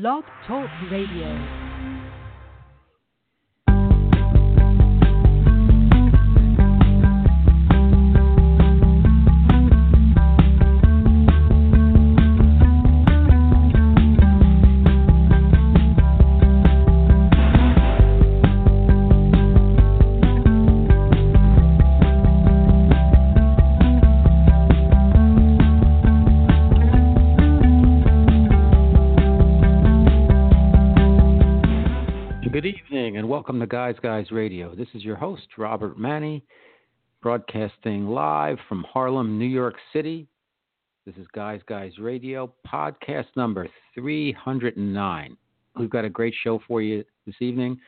Blog Talk Radio. Welcome to Guys Guys Radio. This is your host, Robert Manny, broadcasting live from Harlem, New York City. This is Guys Guys Radio, podcast number 309. We've got a great show for you this evening.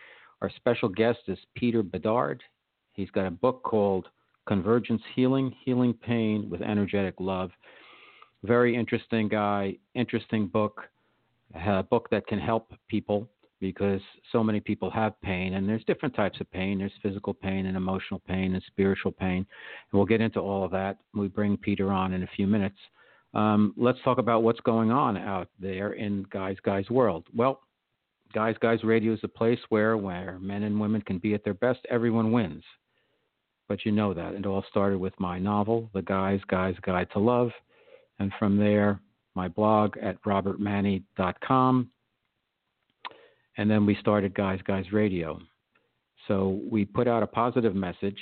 Our special guest is Peter Bedard. He's got a book called Convergence Healing, Healing Pain with Energetic Love. Very interesting guy, interesting book, a book that can help people. Because so many people have pain, and there's different types of pain. There's physical pain and emotional pain and spiritual pain. And we'll get into all of that. We bring Peter on in a few minutes. Let's talk about what's going on out there in Guys Guys world. Well, Guys Guys Radio is a place where men and women can be at their best. Everyone wins. But you know that. It all started with my novel, The Guys Guys Guide to Love. And from there, my blog at robertmanny.com. And then we started Guys Guys Radio. So we put out a positive message,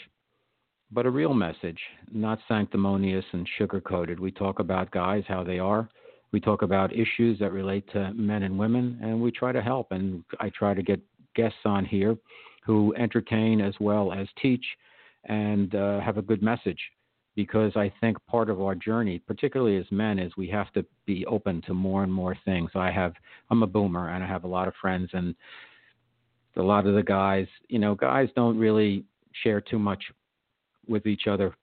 but a real message, not sanctimonious and sugar-coated. We talk about guys, how they are. We talk about issues that relate to men and women, and we try to help. And I try to get guests on here who entertain as well as teach and have a good message, because I think part of our journey, particularly as men, is we have to be open to more and more things. I'm a boomer, and I have a lot of friends, and a lot of the guys, guys don't really share too much with each other.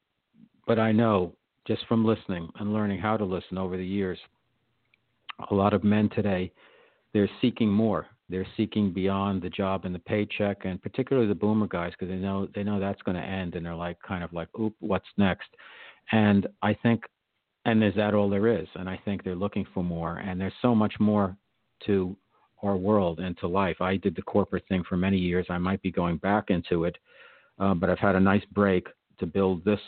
But I know, just from listening and learning how to listen over the years, a lot of men today, they're seeking more. They're seeking beyond the job and the paycheck, and particularly the boomer guys, because they know that's going to end, and they're kind of like, oop, what's next? And I think, and is that all there is? And I think they're looking for more, and there's so much more to our world and to life. I did the corporate thing for many years. I might be going back into it, but I've had a nice break to build this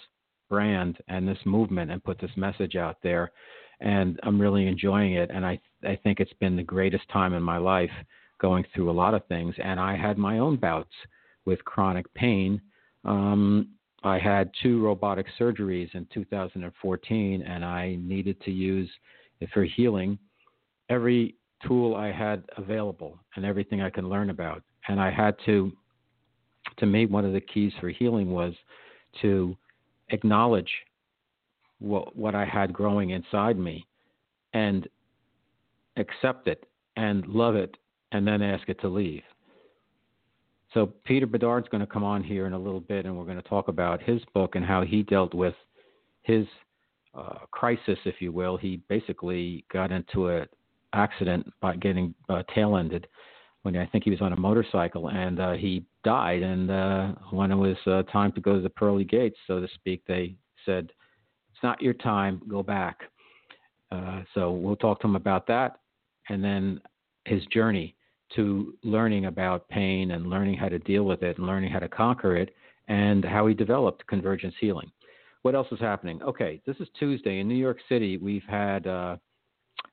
brand and this movement and put this message out there, and I'm really enjoying it, and I think it's been the greatest time in my life, going through a lot of things. And I had my own bouts with chronic pain. I had 2 robotic surgeries in 2014, and I needed to use, for healing, every tool I had available and everything I can learn about. And I had to me, one of the keys for healing was to acknowledge what I had growing inside me and accept it and love it, and then ask it to leave. So Peter Bedard's going to come on here in a little bit, and we're going to talk about his book and how he dealt with his crisis, if you will. He basically got into an accident by getting tail-ended when I think he was on a motorcycle, and he died. And when it was time to go to the pearly gates, so to speak, they said, it's not your time, go back. So we'll talk to him about that, and then his journey to learning about pain and learning how to deal with it and learning how to conquer it, and how he developed Convergence Healing. What else is happening? Okay, this is Tuesday. In New York City, we've had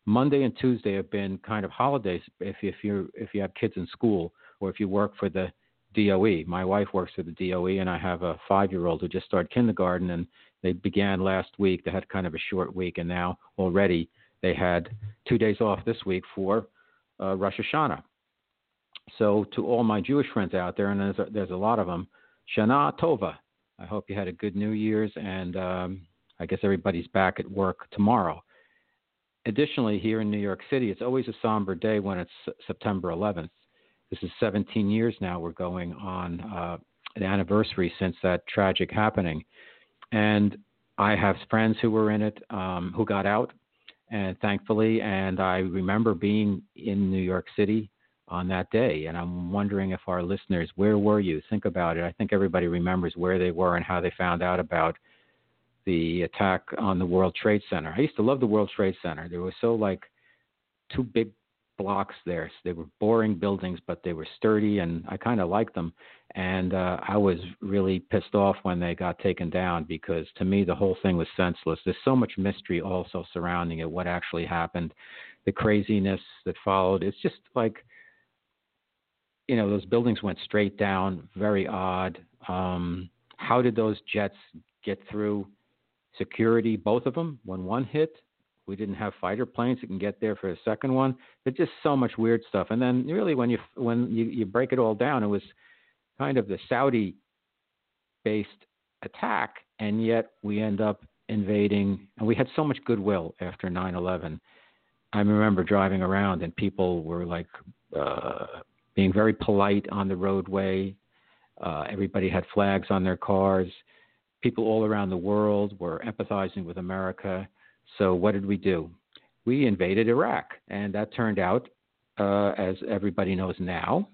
Monday and Tuesday have been kind of holidays if you have kids in school or if you work for the DOE. My wife works for the DOE, and I have a 5-year-old who just started kindergarten, and they began last week. They had kind of a short week, and now already they had 2 days off this week for Rosh Hashanah. So to all my Jewish friends out there, and there's a lot of them, Shana Tova. I hope you had a good New Year's, and I guess everybody's back at work tomorrow. Additionally, here in New York City, it's always a somber day when it's September 11th. This is 17 years now we're going on an anniversary since that tragic happening. And I have friends who were in it, who got out, and thankfully, and I remember being in New York City on that day, and I'm wondering if our listeners, where were you? Think about it. I think everybody remembers where they were and how they found out about the attack on the World Trade Center. I used to love the World Trade Center. There were so 2 big blocks there. They were boring buildings, but they were sturdy, and I kind of liked them. And I was really pissed off when they got taken down, because to me the whole thing was senseless. There's so much mystery also surrounding it, what actually happened, the craziness that followed. It's just like, you know, those buildings went straight down, very odd. How did those jets get through security, both of them, when one hit? We didn't have fighter planes that can get there for a second one. There's just so much weird stuff. And then really when you break it all down, it was kind of the Saudi-based attack, and yet we end up invading. And we had so much goodwill after 9/11. I remember driving around and people were like being very polite on the roadway. Everybody had flags on their cars. People all around the world were empathizing with America. So what did we do? We invaded Iraq, and that turned out, as everybody knows now,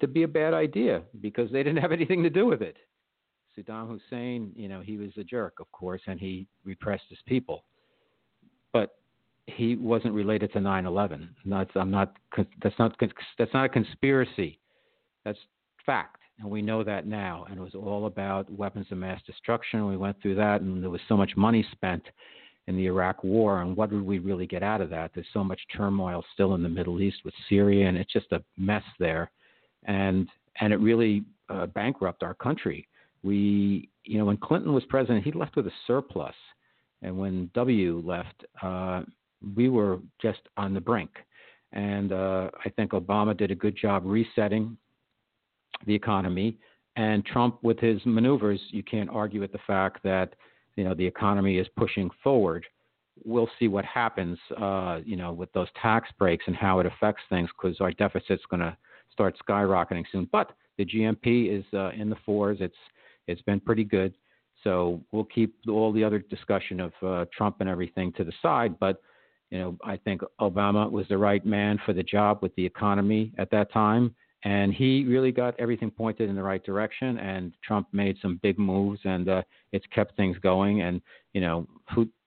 to be a bad idea because they didn't have anything to do with it. Saddam Hussein, you know, he was a jerk, of course, and he repressed his people. But he wasn't related to 9/11. That's not a conspiracy. That's fact. And we know that now. And it was all about weapons of mass destruction. We went through that, and there was so much money spent in the Iraq war. And what did we really get out of that? There's so much turmoil still in the Middle East with Syria, and it's just a mess there. And it really bankrupted our country. We, you know, when Clinton was president, he left with a surplus. And when W left, we were just on the brink. And I think Obama did a good job resetting the economy. And Trump, with his maneuvers, you can't argue with the fact that, you know, the economy is pushing forward. We'll see what happens, you know, with those tax breaks and how it affects things, because our deficit's going to start skyrocketing soon. But the GMP is in the fours. It's been pretty good. So we'll keep all the other discussion of Trump and everything to the side. But, you know, I think Obama was the right man for the job with the economy at that time. And he really got everything pointed in the right direction, and Trump made some big moves, and it's kept things going. And, you know,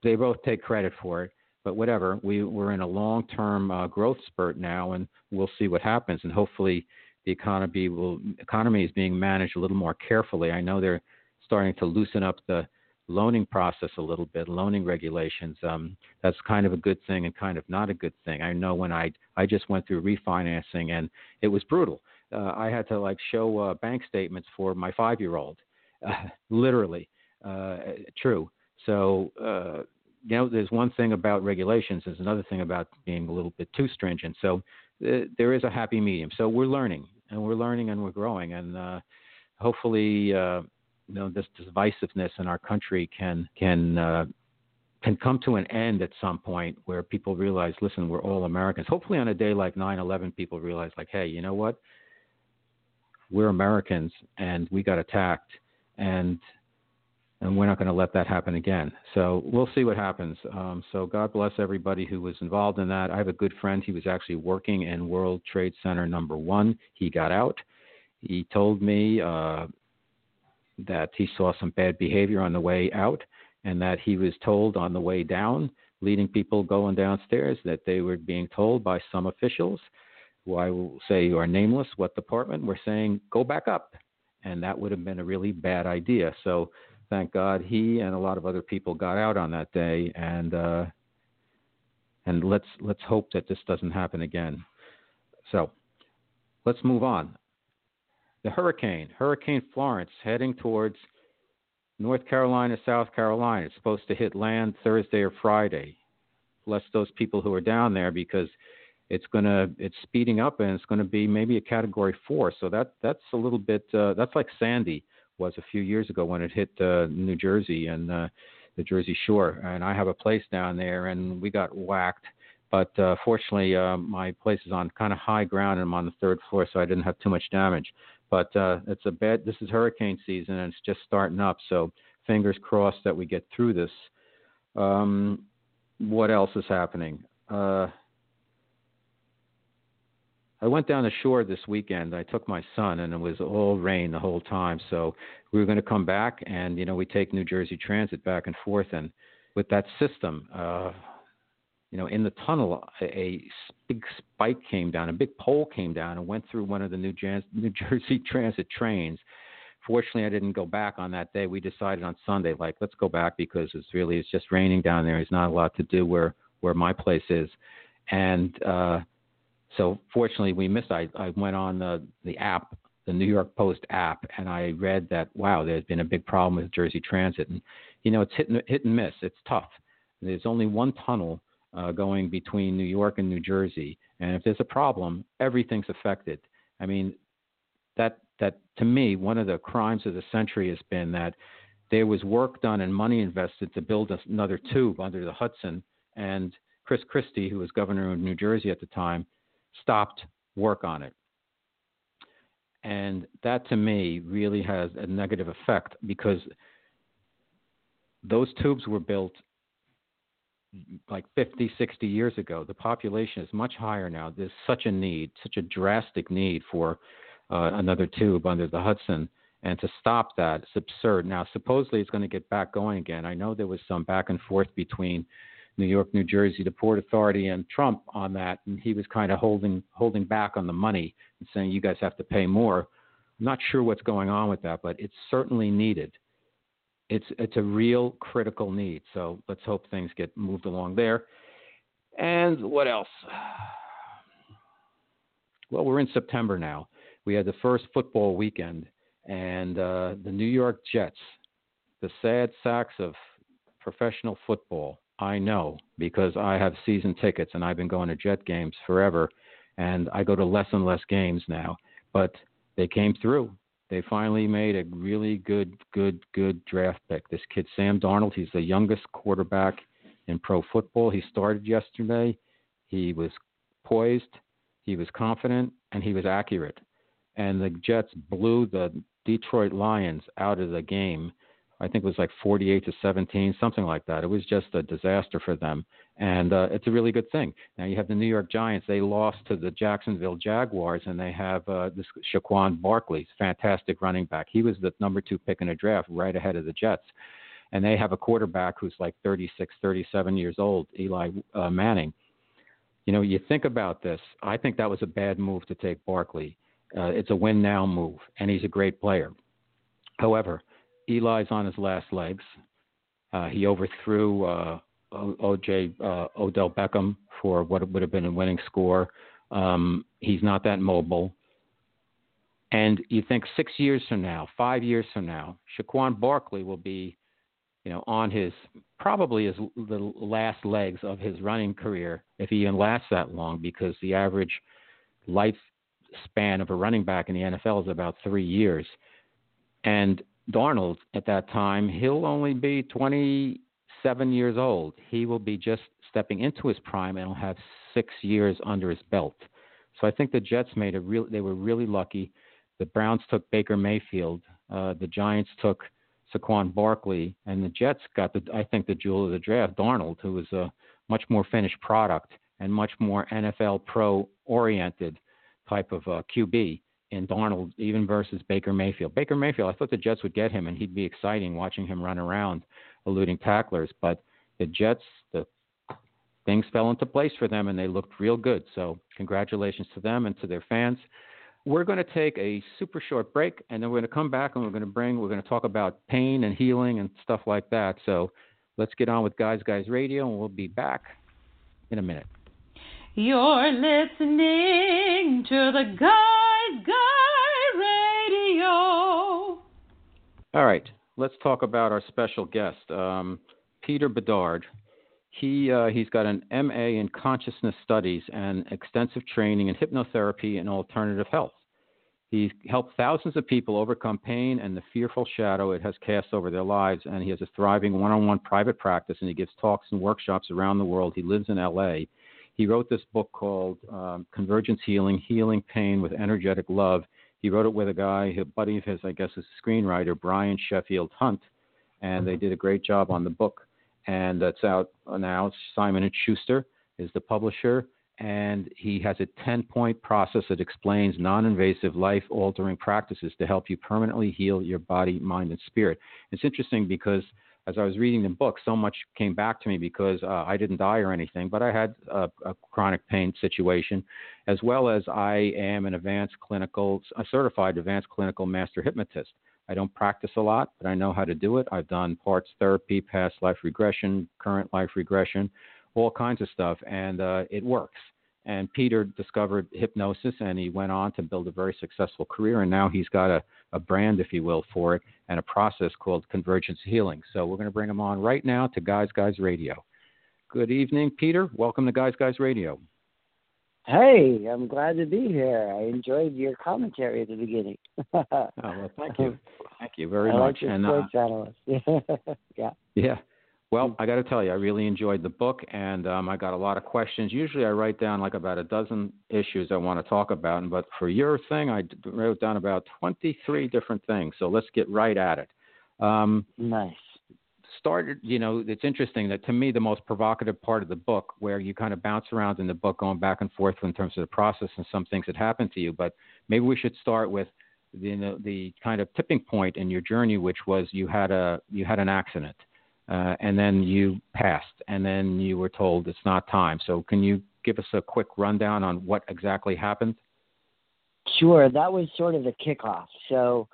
they both take credit for it, but whatever. We're in a long-term growth spurt now, and we'll see what happens. And hopefully the economy is being managed a little more carefully. I know they're starting to loosen up the loaning process a little bit, loaning regulations. That's kind of a good thing and kind of not a good thing. I know when I just went through refinancing, and it was brutal. I had to show bank statements for my 5-year-old, literally, true. So, you know, there's one thing about regulations. There's another thing about being a little bit too stringent. So there is a happy medium. So we're learning and we're growing. And hopefully, you know, this divisiveness in our country can come to an end at some point, where people realize, listen, we're all Americans. Hopefully on a day like 9/11, people realize, like, hey, you know what? We're Americans, and we got attacked, and we're not going to let that happen again. So we'll see what happens. So God bless everybody who was involved in that. I have a good friend. He was actually working in World Trade Center number 1. He got out. He told me that he saw some bad behavior on the way out, and that he was told on the way down, leading people going downstairs, that they were being told by some officials, who I will say are nameless, what department, were saying, go back up. And that would have been a really bad idea. So thank God he and a lot of other people got out on that day. And let's hope that this doesn't happen again. So let's move on. The Hurricane Florence, heading towards North Carolina, South Carolina. It's supposed to hit land Thursday or Friday. Bless those people who are down there, because it's speeding up, and it's going to be maybe a Category 4. So that's a little bit that's like Sandy was a few years ago when it hit New Jersey and the Jersey Shore. And I have a place down there, and we got whacked. But fortunately, my place is on kind of high ground, and I'm on the 3rd floor, so I didn't have too much damage. But it's a bad. This is hurricane season, and it's just starting up. So fingers crossed that we get through this. What else is happening? I went down the shore this weekend. I took my son, and it was all rain the whole time. So we were going to come back, and you know, we take New Jersey Transit back and forth, and with that system. you know, in the tunnel, a big spike came down, a big pole came down and went through one of the New Jersey Transit trains. Fortunately, I didn't go back on that day. We decided on Sunday, like, let's go back because it's just raining down there. There's not a lot to do where my place is. And so fortunately we missed. I went on the app, the New York Post app, and I read that, wow, there's been a big problem with Jersey Transit. And, you know, it's hit and miss. It's tough. There's only one tunnel going between New York and New Jersey. And if there's a problem, everything's affected. I mean, that to me, one of the crimes of the century has been that there was work done and money invested to build another tube under the Hudson. And Chris Christie, who was governor of New Jersey at the time, stopped work on it. And that, to me, really has a negative effect because those tubes were built like 50, 60 years ago. The population is much higher now. There's such a need, such a drastic need for another tube under the Hudson. And to stop that, it's absurd. Now, supposedly it's going to get back going again. I know there was some back and forth between New York, New Jersey, the Port Authority, and Trump on that. And he was kind of holding back on the money and saying, you guys have to pay more. I'm not sure what's going on with that, but it's certainly needed. It's a real critical need. So let's hope things get moved along there. And what else? Well, we're in September now. We had the first football weekend, and the New York Jets, the sad sacks of professional football. I know because I have season tickets and I've been going to Jet games forever, and I go to less and less games now, but they came through. They finally made a really good draft pick. This kid, Sam Darnold, he's the youngest quarterback in pro football. He started yesterday. He was poised. He was confident, and he was accurate. And the Jets blew the Detroit Lions out of the game. I think it was like 48-17, something like that. It was just a disaster for them. And it's a really good thing. Now you have the New York Giants. They lost to the Jacksonville Jaguars, and they have this Saquon Barkley, fantastic running back. He was the number 2 pick in the draft right ahead of the Jets. And they have a quarterback who's like 36, 37 years old, Eli Manning. You know, you think about this. I think that was a bad move to take Barkley. It's a win-now move, and he's a great player. However, Eli's on his last legs. He overthrew Odell Beckham for what would have been a winning score. He's not that mobile. And you think 6 years from now, 5 years from now, Saquon Barkley will be, you know, on his probably the last legs of his running career, if he even lasts that long, because the average life span of a running back in the NFL is about 3 years. And Darnold at that time, he'll only be 27 years old. He will be just stepping into his prime and will have 6 years under his belt. So I think the Jets they were really lucky. The Browns took Baker Mayfield. The Giants took Saquon Barkley, and the Jets got the jewel of the draft, Darnold, who was a much more finished product and much more NFL pro oriented type of QB. And Darnold, even versus Baker Mayfield. Baker Mayfield, I thought the Jets would get him, and he'd be exciting watching him run around, eluding tacklers. But the Jets, the things fell into place for them, and they looked real good. So congratulations to them and to their fans. We're going to take a super short break, and then we're going to come back, and we're going to talk about pain and healing and stuff like that. So let's get on with Guys Guys Radio, and we'll be back in a minute. You're listening to the Guys Guide Radio. All right, let's talk about our special guest, Peter Bedard. He's got an MA in Consciousness Studies and extensive training in hypnotherapy and alternative health. He's helped thousands of people overcome pain and the fearful shadow it has cast over their lives, and he has a thriving one-on-one private practice, and he gives talks and workshops around the world. He lives in L.A. He wrote this book called Convergence Healing, Healing Pain with Energetic Love. He wrote it with a guy, a buddy of his, I guess, is a screenwriter, Brian Sheffield Hunt, and they did a great job on the book. And that's out now. Simon & Schuster is the publisher, and he has a 10-point process that explains non-invasive, life-altering practices to help you permanently heal your body, mind, and spirit. It's interesting because as I was reading the book, so much came back to me because I didn't die or anything, but I had a chronic pain situation, as well as I am a certified advanced clinical master hypnotist. I don't practice a lot, but I know how to do it. I've done parts therapy, past life regression, current life regression, all kinds of stuff, and it works. And Peter discovered hypnosis, and he went on to build a very successful career, and now he's got a brand, if you will, for it, and a process called Convergence Healing. So we're going to bring him on right now to Guys Guys Radio. Good evening, Peter. Welcome to Guys Guys Radio. Hey, I'm glad to be here. I enjoyed your commentary at the beginning. Oh, well, thank you. Thank you very much. I like your sports analyst. Yeah. Well, I got to tell you, I really enjoyed the book, and I got a lot of questions. Usually I write down like about a dozen issues I want to talk about, but for your thing, I wrote down about 23 different things. So let's get right at it. Nice. Started, it's interesting that to me, the most provocative part of the book, where you kind of bounce around in the book, going back and forth in terms of the process and some things that happened to you, but maybe we should start with the kind of tipping point in your journey, which was you had an accident. And then you passed, and then you were told it's not time. So can you give us a quick rundown on what exactly happened? Sure. That was sort of the kickoff. So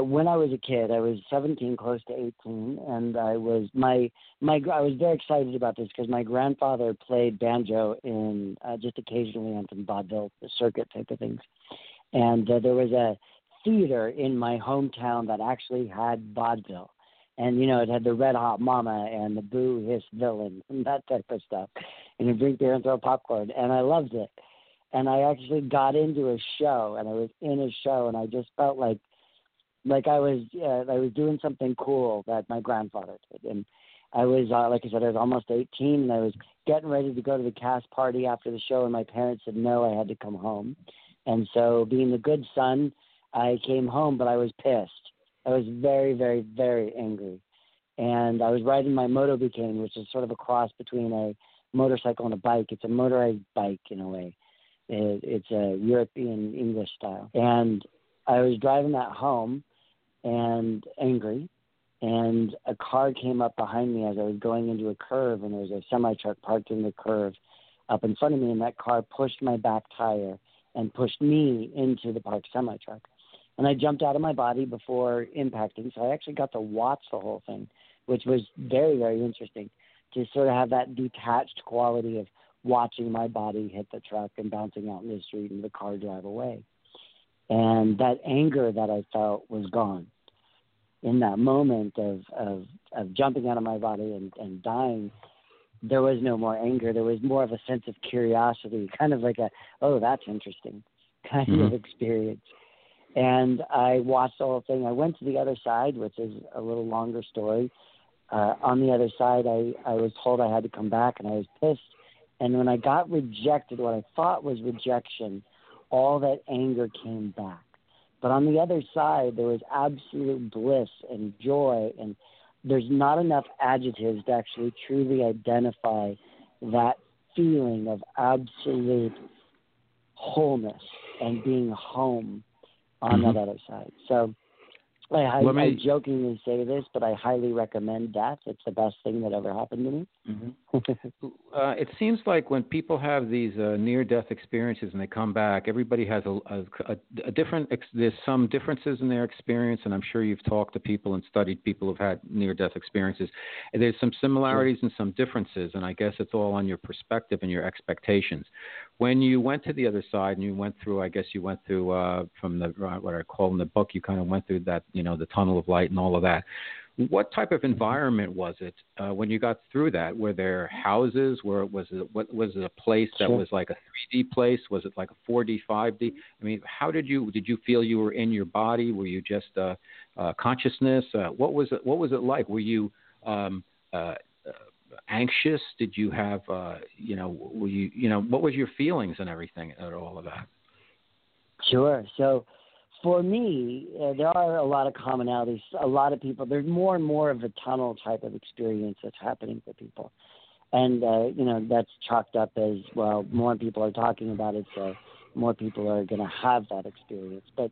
when I was a kid, I was 17, close to 18, and I was very excited about this because my grandfather played banjo in just occasionally on some vaudeville circuit type of things. And there was a theater in my hometown that actually had vaudeville. And, it had the Red Hot Mama and the Boo Hiss Villain and that type of stuff. And you drink beer and throw popcorn. And I loved it. And I actually got into a show, and I was in a show, and I just felt like I was doing something cool that my grandfather did. And I was, like I said, I was almost 18, and I was getting ready to go to the cast party after the show, and my parents said no, I had to come home. And so being the good son, I came home, but I was pissed. I was very, very, very angry. And I was riding my motorbike, which is sort of a cross between a motorcycle and a bike. It's a motorized bike in a way. It's a European English style. And I was driving that home and angry. And a car came up behind me as I was going into a curve. And there was a semi-truck parked in the curve up in front of me. And that car pushed my back tire and pushed me into the parked semi-truck. And I jumped out of my body before impacting, so I actually got to watch the whole thing, which was very, very interesting, to sort of have that detached quality of watching my body hit the truck and bouncing out in the street and the car drive away. And that anger that I felt was gone in that moment of jumping out of my body and dying. There was no more anger. There was more of a sense of curiosity, kind of like a, oh, that's interesting kind of experience. And I watched the whole thing. I went to the other side, which is a little longer story. On the other side, I was told I had to come back, and I was pissed. And when I got rejected, what I thought was rejection, all that anger came back. But on the other side, there was absolute bliss and joy, and there's not enough adjectives to actually truly identify that feeling of absolute wholeness and being home on that other side. So I jokingly say this, but I highly recommend death. It's the best thing that ever happened to me. It seems like when people have these near-death experiences and they come back, everybody has a different – there's some differences in their experience, and I'm sure you've talked to people and studied people who've had near-death experiences. And there's some similarities and some differences, and I guess it's all on your perspective and your expectations. When you went to the other side and you went through, from the what I call in the book, you kind of went through that, the tunnel of light and all of that. What type of environment was it when you got through that? Were there houses? Was it a place that was like a 3D place? Was it like a 4D, 5D? I mean, how did you feel you were in your body? Were you just consciousness? What was it like? Were you anxious? Did you have, what was your feelings and everything at all of that? Sure. So for me, there are a lot of commonalities. A lot of people, there's more and more of a tunnel type of experience that's happening for people. And, that's chalked up as, well, more people are talking about it, so more people are going to have that experience. But,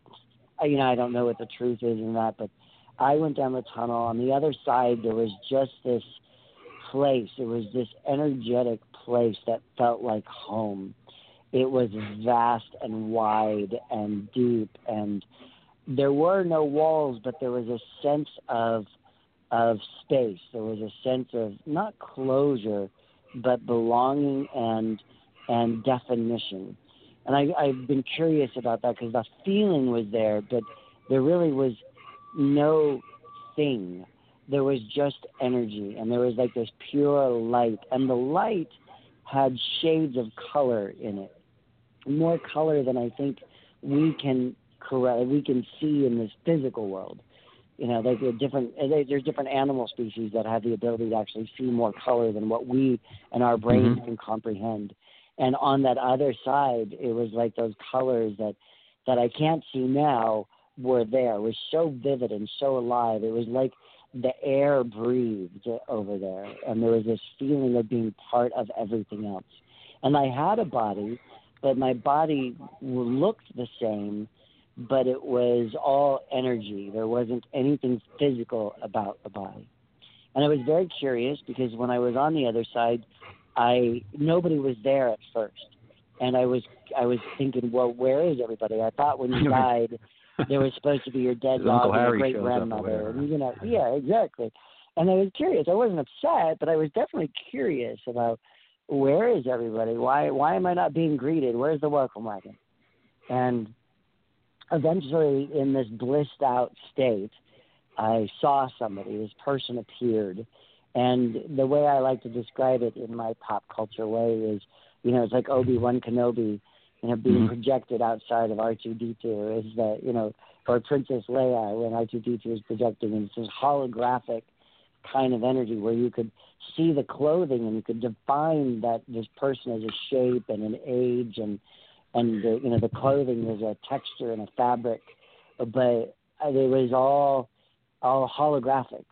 I don't know what the truth is in that, but I went down the tunnel. On the other side, there was just this place. It was this energetic place that felt like home. It was vast and wide and deep, and there were no walls, but there was a sense of space. There was a sense of not closure, but belonging and definition. And I've been curious about that because the feeling was there, but there really was no thing. There was just energy, and there was like this pure light. And the light had shades of color in it, more color than I think we can see in this physical world. You know, there's different animal species that have the ability to actually see more color than what we and our brains can comprehend. And on that other side, it was like those colors that I can't see now were there. It was so vivid and so alive. It was like the air breathed over there, and there was this feeling of being part of everything else. And I had a body, but my body looked the same, but it was all energy. There wasn't anything physical about the body. And I was very curious because when I was on the other side, nobody was there at first. And I was thinking, well, where is everybody? I thought when you died, there was supposed to be your dead mom and your great-grandmother. And, you know, yeah, exactly. And I was curious. I wasn't upset, but I was definitely curious about where is everybody? Why am I not being greeted? Where's the welcome wagon? And eventually, in this blissed-out state, I saw somebody. This person appeared. And the way I like to describe it in my pop culture way is, you know, it's like Obi-Wan Kenobi, you know, being projected outside of R2-D2 is that, you know, or Princess Leia when R2-D2 is projecting. And it's this holographic kind of energy where you could see the clothing and you could define that this person as a shape and an age and the, you know, the clothing is a texture and a fabric, but it was all holographic.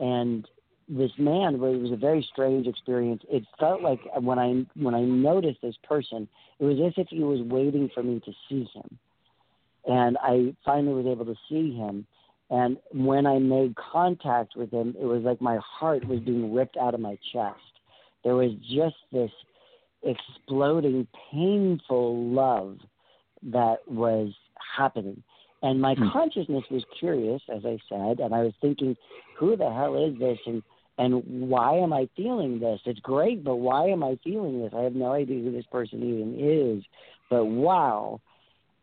And this man, it was a very strange experience. It felt like when I noticed this person, it was as if he was waiting for me to see him. And I finally was able to see him. And when I made contact with him, it was like my heart was being ripped out of my chest. There was just this exploding, painful love that was happening. And my consciousness was curious, as I said, and I was thinking, who the hell is this? And why am I feeling this? It's great, but why am I feeling this? I have no idea who this person even is, but wow.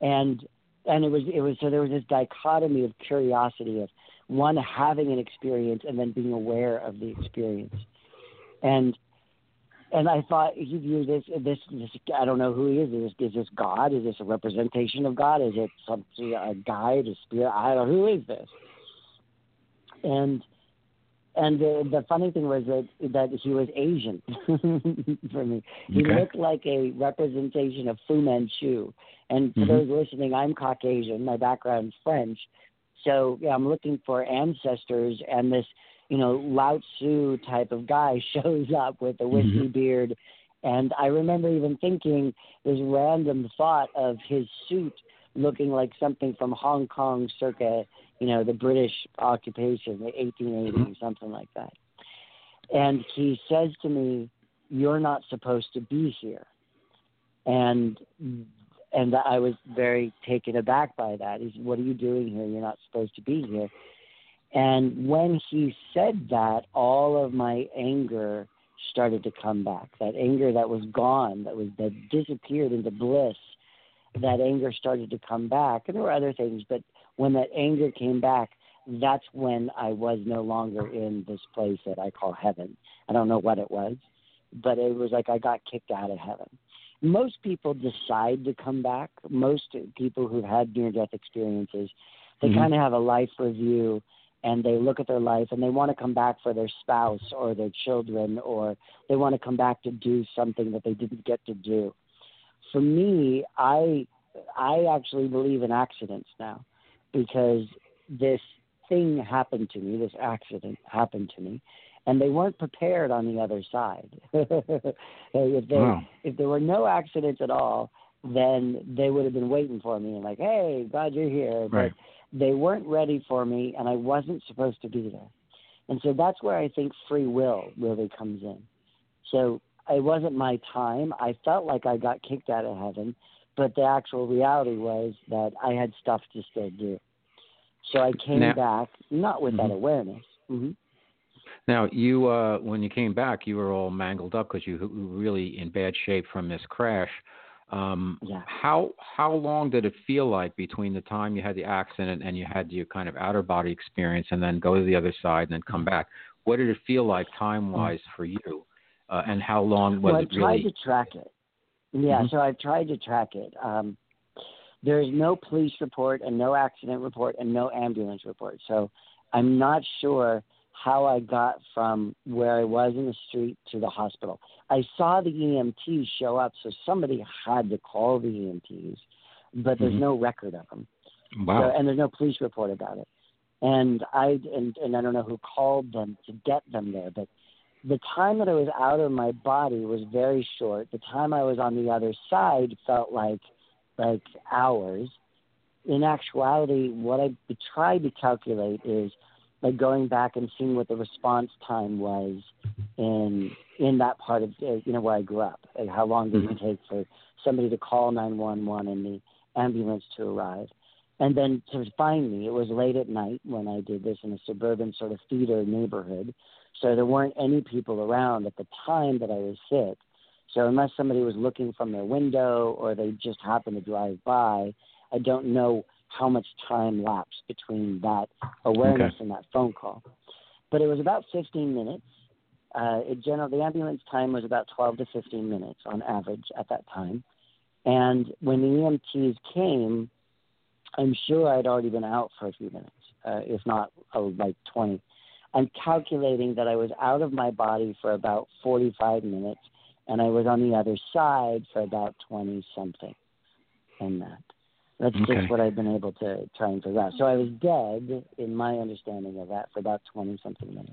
And it was so there was this dichotomy of curiosity of one having an experience and then being aware of the experience. And I thought, this I don't know who he is. Is this God? Is this a representation of God? Is it a guide, a spirit? I don't know. Who is this? And the funny thing was that he was Asian for me. He looked like a representation of Fu Manchu. And for those listening, I'm Caucasian. My background's French. So yeah, I'm looking for ancestors, and this, you know, Lao Tzu type of guy shows up with a whiskey beard. And I remember even thinking this random thought of his suit looking like something from Hong Kong circa, you know, the British occupation, the 1880s, something like that. And he says to me, "You're not supposed to be here." And I was very taken aback by that. He said, "What are you doing here? You're not supposed to be here." And when he said that, all of my anger started to come back. That anger that was gone, that disappeared into bliss, that anger started to come back. And there were other things, but when that anger came back, that's when I was no longer in this place that I call heaven. I don't know what it was, but it was like I got kicked out of heaven. Most people decide to come back. Most people who've had near-death experiences, they kind of have a life review, and they look at their life, and they want to come back for their spouse or their children, or they want to come back to do something that they didn't get to do. For me, I actually believe in accidents now. Because this thing happened to me, this accident happened to me, and they weren't prepared on the other side. If there were no accidents at all, then they would have been waiting for me and like, hey, glad you're here. But They weren't ready for me, and I wasn't supposed to be there. And so that's where I think free will really comes in. So it wasn't my time. I felt like I got kicked out of heaven, but the actual reality was that I had stuff to still do. So I came back, not with that awareness. Now, you when you came back, you were all mangled up because you were really in bad shape from this crash. How long did it feel like between the time you had the accident and you had your kind of outer body experience and then go to the other side and then come back? What did it feel like time-wise for you? And how long was it really? I tried to track it. So I've tried to track it. There is no police report and no accident report and no ambulance report. So I'm not sure how I got from where I was in the street to the hospital. I saw the EMTs show up, so somebody had to call the EMTs, but there's no record of them. So, and there's no police report about it. And I don't know who called them to get them there, but the time that I was out of my body was very short. The time I was on the other side felt like hours. In actuality, what I tried to calculate is like going back and seeing what the response time was in that part of, where I grew up. Like how long did it take for somebody to call 911 and the ambulance to arrive? And then to find me, it was late at night when I did this in a suburban sort of theater neighborhood. So there weren't any people around at the time that I was sick. So unless somebody was looking from their window or they just happened to drive by, I don't know how much time lapsed between that awareness and that phone call. But it was about 15 minutes. In general, the ambulance time was about 12 to 15 minutes on average at that time. And when the EMTs came, I'm sure I'd already been out for a few minutes, if not like 20. I'm calculating that I was out of my body for about 45 minutes, and I was on the other side for about 20-something in that. That's just what I've been able to try and figure out. So I was dead, in my understanding of that, for about 20-something minutes.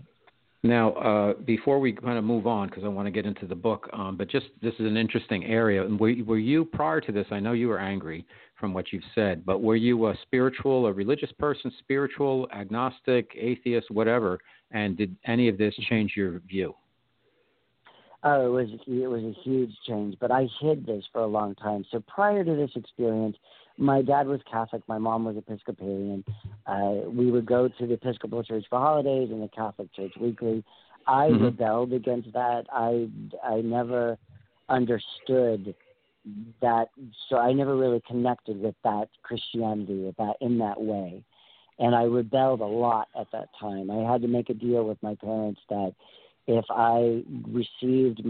Now, before we kind of move on, because I want to get into the book, but just this is an interesting area. And were you, prior to this, I know you were angry from what you've said, but were you a spiritual, a religious person, spiritual, agnostic, atheist, whatever, and did any of this change your view? Oh, it was a huge change, but I hid this for a long time. So prior to this experience, my dad was Catholic. My mom was Episcopalian. We would go to the Episcopal Church for holidays and the Catholic Church weekly. I rebelled against that. I never understood that, so I never really connected with that Christianity in that way. And I rebelled a lot at that time. I had to make a deal with my parents that if I received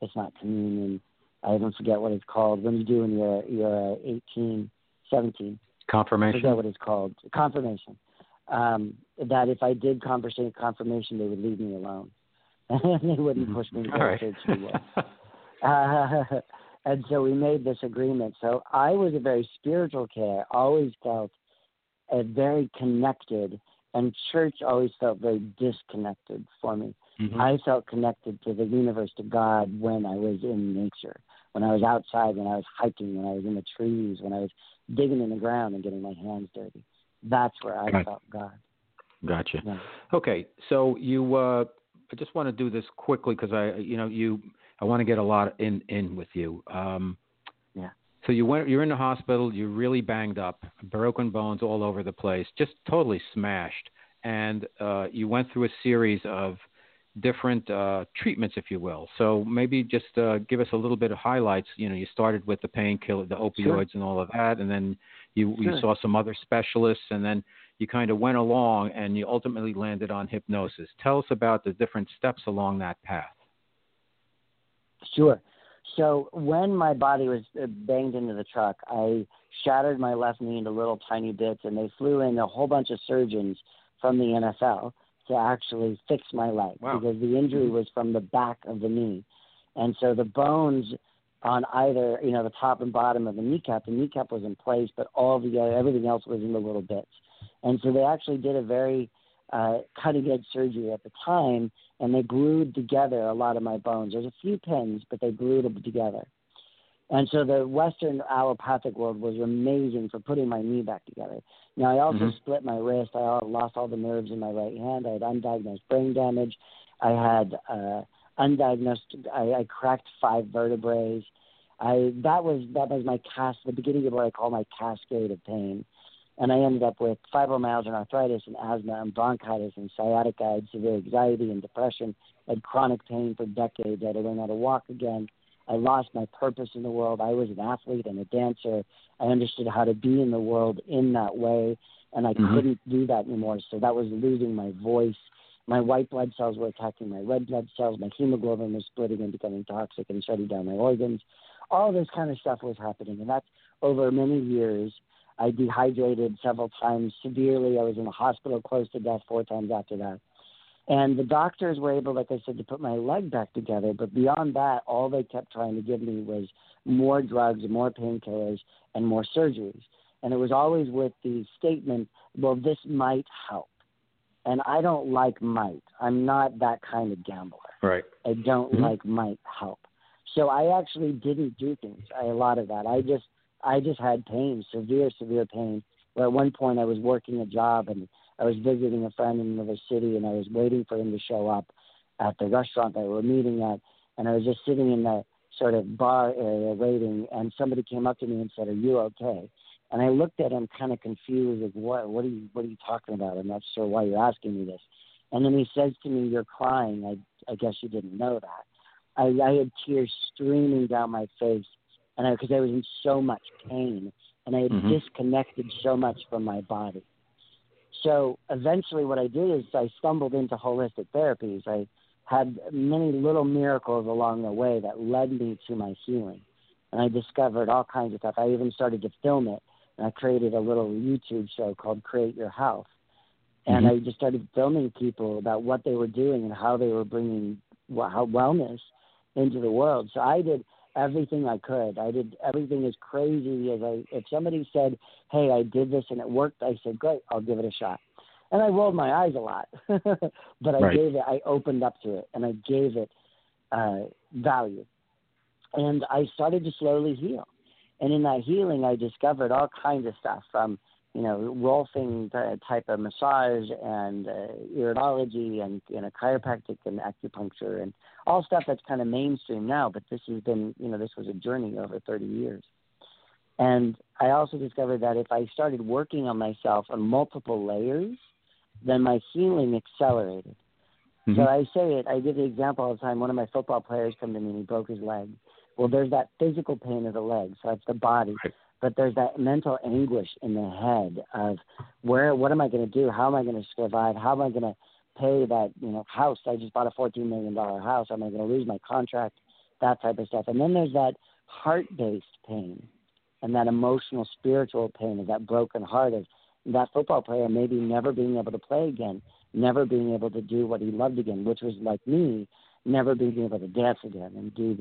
it's not communion, I don't forget what it's called. When you do when you're 18, 17. Confirmation. I forget what it's called. Confirmation. That if I did confirmation, they would leave me alone. They wouldn't push me into the church anymore. And so we made this agreement. So I was a very spiritual kid. I always felt very connected, and church always felt very disconnected for me. I felt connected to the universe, to God, when I was in nature, when I was outside, when I was hiking, when I was in the trees, when I was digging in the ground and getting my hands dirty. That's where I felt God. Gotcha. Yeah. Okay, so you, I just want to do this quickly because I want to get a lot in with you. So you're in the hospital. You're really banged up, broken bones all over the place, just totally smashed, and you went through a series of different treatments, if you will. So maybe just give us a little bit of highlights. You started with the painkiller, the opioids and all of that, and then you saw some other specialists, and then you kind of went along, and you ultimately landed on hypnosis. Tell us about the different steps along that path. Sure. So when my body was banged into the truck, I shattered my left knee into little tiny bits, and they flew in a whole bunch of surgeons from the NFL to actually fix my leg because the injury was from the back of the knee. And so the bones on either, the top and bottom of the kneecap was in place, but everything else was in the little bits. And so they actually did a very cutting-edge surgery at the time, and they glued together a lot of my bones. There's a few pins, but they glued them together. And so the Western allopathic world was amazing for putting my knee back together. Now, I also split my wrist. I lost all the nerves in my right hand. I had undiagnosed brain damage. I had I cracked 5 vertebrae. That was my the beginning of what I call my cascade of pain. And I ended up with fibromyalgia and arthritis and asthma and bronchitis and sciatica. I had severe anxiety and depression. I had chronic pain for decades. I learned how to walk again. I lost my purpose in the world. I was an athlete and a dancer. I understood how to be in the world in that way, and I couldn't do that anymore. So that was losing my voice. My white blood cells were attacking my red blood cells. My hemoglobin was splitting and becoming toxic and shutting down my organs. All this kind of stuff was happening, and that's over many years. I dehydrated several times severely. I was in the hospital close to death 4 times after that. And the doctors were able, like I said, to put my leg back together. But beyond that, all they kept trying to give me was more drugs, more painkillers, and more surgeries. And it was always with the statement, well, this might help. And I don't like might. I'm not that kind of gambler. Right. I don't like might help. So I actually didn't do things, a lot of that. I just had pain, severe pain, where at one point I was working a job and I was visiting a friend in another city and I was waiting for him to show up at the restaurant that we were meeting at, and I was just sitting in the sort of bar area waiting, and somebody came up to me and said, "Are you okay?" And I looked at him kind of confused, like, what are you talking about? I'm not sure why you're asking me this. And then he says to me, "You're crying. I guess you didn't know that." I had tears streaming down my face, and because I was in so much pain, and I had disconnected so much from my body. So eventually what I did is I stumbled into holistic therapies. I had many little miracles along the way that led me to my healing, and I discovered all kinds of stuff. I even started to film it, and I created a little YouTube show called Create Your Health, and I just started filming people about what they were doing and how they were bringing wellness into the world. So I did everything I could. I did everything as crazy as if somebody said, "Hey, I did this and it worked," I said, "Great, I'll give it a shot." And I rolled my eyes a lot, but I opened up to it and I gave it value. And I started to slowly heal. And in that healing, I discovered all kinds of stuff from, Rolfing type of massage and iridology and chiropractic and acupuncture and all stuff that's kind of mainstream now. But this has been, this was a journey over 30 years. And I also discovered that if I started working on myself on multiple layers, then my healing accelerated. So I give the example all the time. One of my football players come to me and he broke his leg. Well, there's that physical pain of the leg. So that's the body. Right. But there's that mental anguish in the head of what am I going to do? How am I going to survive? How am I going to pay that, house? I just bought a $14 million house. Am I going to lose my contract? That type of stuff. And then there's that heart-based pain and that emotional, spiritual pain of that broken heart of that football player maybe never being able to play again, never being able to do what he loved again, which was like me, never being able to dance again and do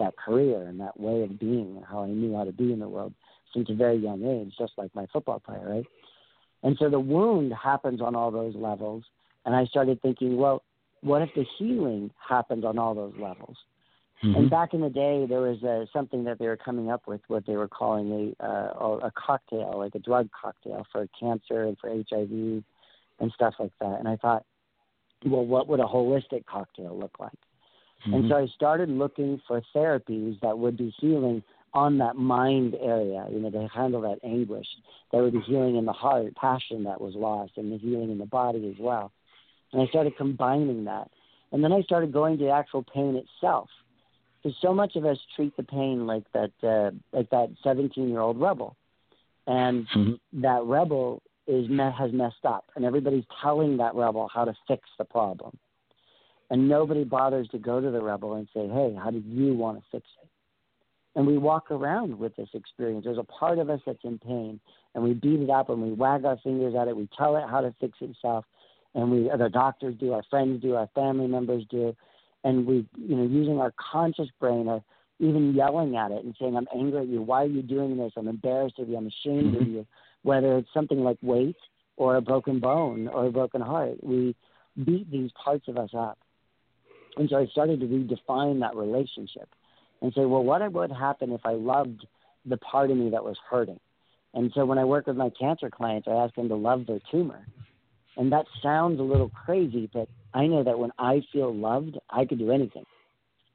that career and that way of being and how I knew how to be in the world since a very young age, just like my football player, right? And so the wound happens on all those levels, and I started thinking, well, what if the healing happened on all those levels? And back in the day, there was something that they were coming up with, what they were calling a cocktail, like a drug cocktail for cancer and for HIV and stuff like that. And I thought, well, what would a holistic cocktail look like? And so I started looking for therapies that would be healing on that mind area, to handle that anguish, that would be healing in the heart, passion that was lost, and the healing in the body as well. And I started combining that. And then I started going to actual pain itself. Because so much of us treat the pain like that 17-year-old rebel. And that rebel has messed up. And everybody's telling that rebel how to fix the problem. And nobody bothers to go to the rebel and say, "Hey, how do you want to fix it?" And we walk around with this experience. There's a part of us that's in pain, and we beat it up, and we wag our fingers at it. We tell it how to fix itself, and the doctors do, our friends do, our family members do, and we, using our conscious brain or even yelling at it and saying, "I'm angry at you. Why are you doing this? I'm embarrassed of you. I'm ashamed of you." Whether it's something like weight or a broken bone or a broken heart, we beat these parts of us up. And so I started to redefine that relationship and say, well, what would happen if I loved the part of me that was hurting? And so when I work with my cancer clients, I ask them to love their tumor. And that sounds a little crazy, but I know that when I feel loved, I could do anything.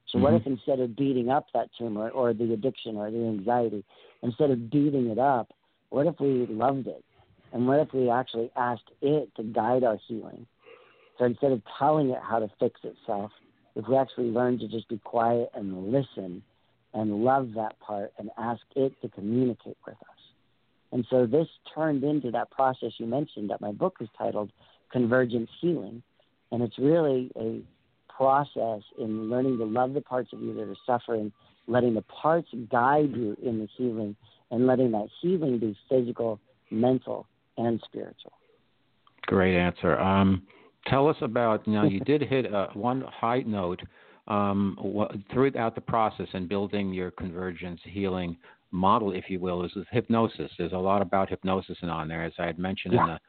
So what if instead of beating up that tumor or the addiction or the anxiety, instead of beating it up, what if we loved it? And what if we actually asked it to guide our healing? So instead of telling it how to fix itself, if we actually learn to just be quiet and listen and love that part and ask it to communicate with us. And so this turned into that process you mentioned that my book is titled Convergence Healing. And it's really a process in learning to love the parts of you that are suffering, letting the parts guide you in the healing, and letting that healing be physical, mental, and spiritual. Great answer. Tell us about, now you did hit one high note throughout the process in building your convergence healing model, if you will, is hypnosis. There's a lot about hypnosis on there. As I had mentioned in the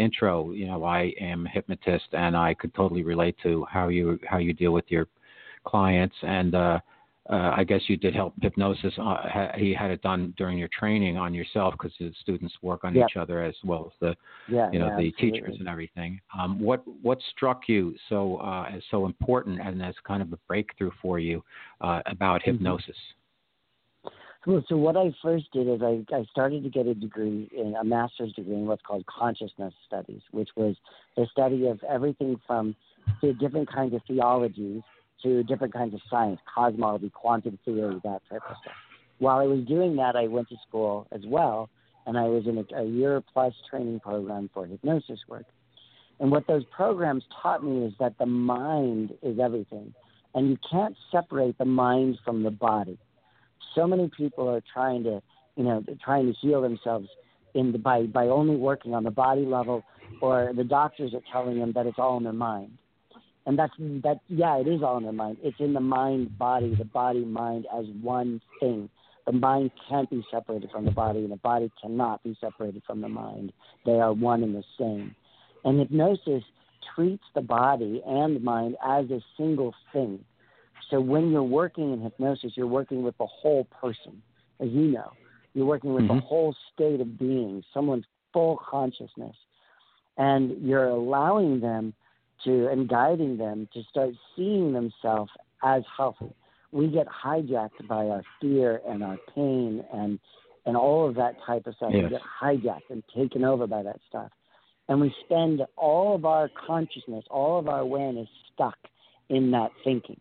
intro, you know, I am a hypnotist and I could totally relate to how you deal with your clients. And I guess you did help hypnosis. You had it done during your training on yourself because the students work on each other as well as the the teachers and everything. What struck you as so important and as kind of a breakthrough for you about hypnosis? So what I first did is I started to get a master's degree in what's called consciousness studies, which was the study of everything from the different kinds of theologies to different kinds of science, cosmology, quantum theory, that type of stuff. While I was doing that, I went to school as well, and I was in a year-plus training program for hypnosis work. And what those programs taught me is that the mind is everything, and you can't separate the mind from the body. So many people are trying to heal themselves by only working on the body level, or the doctors are telling them that it's all in their mind. And it is all in their mind. It's in the mind-body, the body-mind as one thing. The mind can't be separated from the body, and the body cannot be separated from the mind. They are one and the same. And hypnosis treats the body and mind as a single thing. So when you're working in hypnosis, you're working with the whole person, as you know. You're working with the whole state of being, someone's full consciousness. And you're allowing them to and guiding them to start seeing themselves as healthy. We get hijacked by our fear and our pain and all of that type of stuff. Yes. We get hijacked and taken over by that stuff. And we spend all of our consciousness, all of our awareness stuck in that thinking.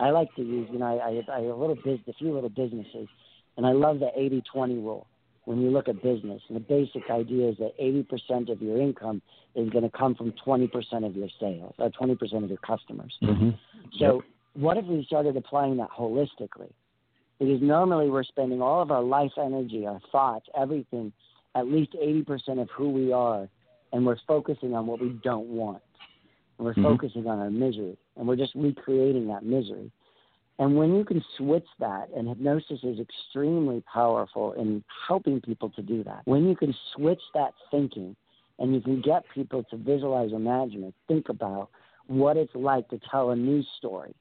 I like to use, I have a few little businesses, and I love the 80-20 rule when you look at business. And the basic idea is that 80% of your income is going to come from 20% of your sales, or 20% of your customers. Mm-hmm. So what if we started applying that holistically? Because normally we're spending all of our life energy, our thoughts, everything, at least 80% of who we are, and we're focusing on what we don't want. And we're focusing on our misery, and we're just recreating that misery. And when you can switch that, and hypnosis is extremely powerful in helping people to do that, when you can switch that thinking and you can get people to visualize, imagine, and think about what it's like to tell a new story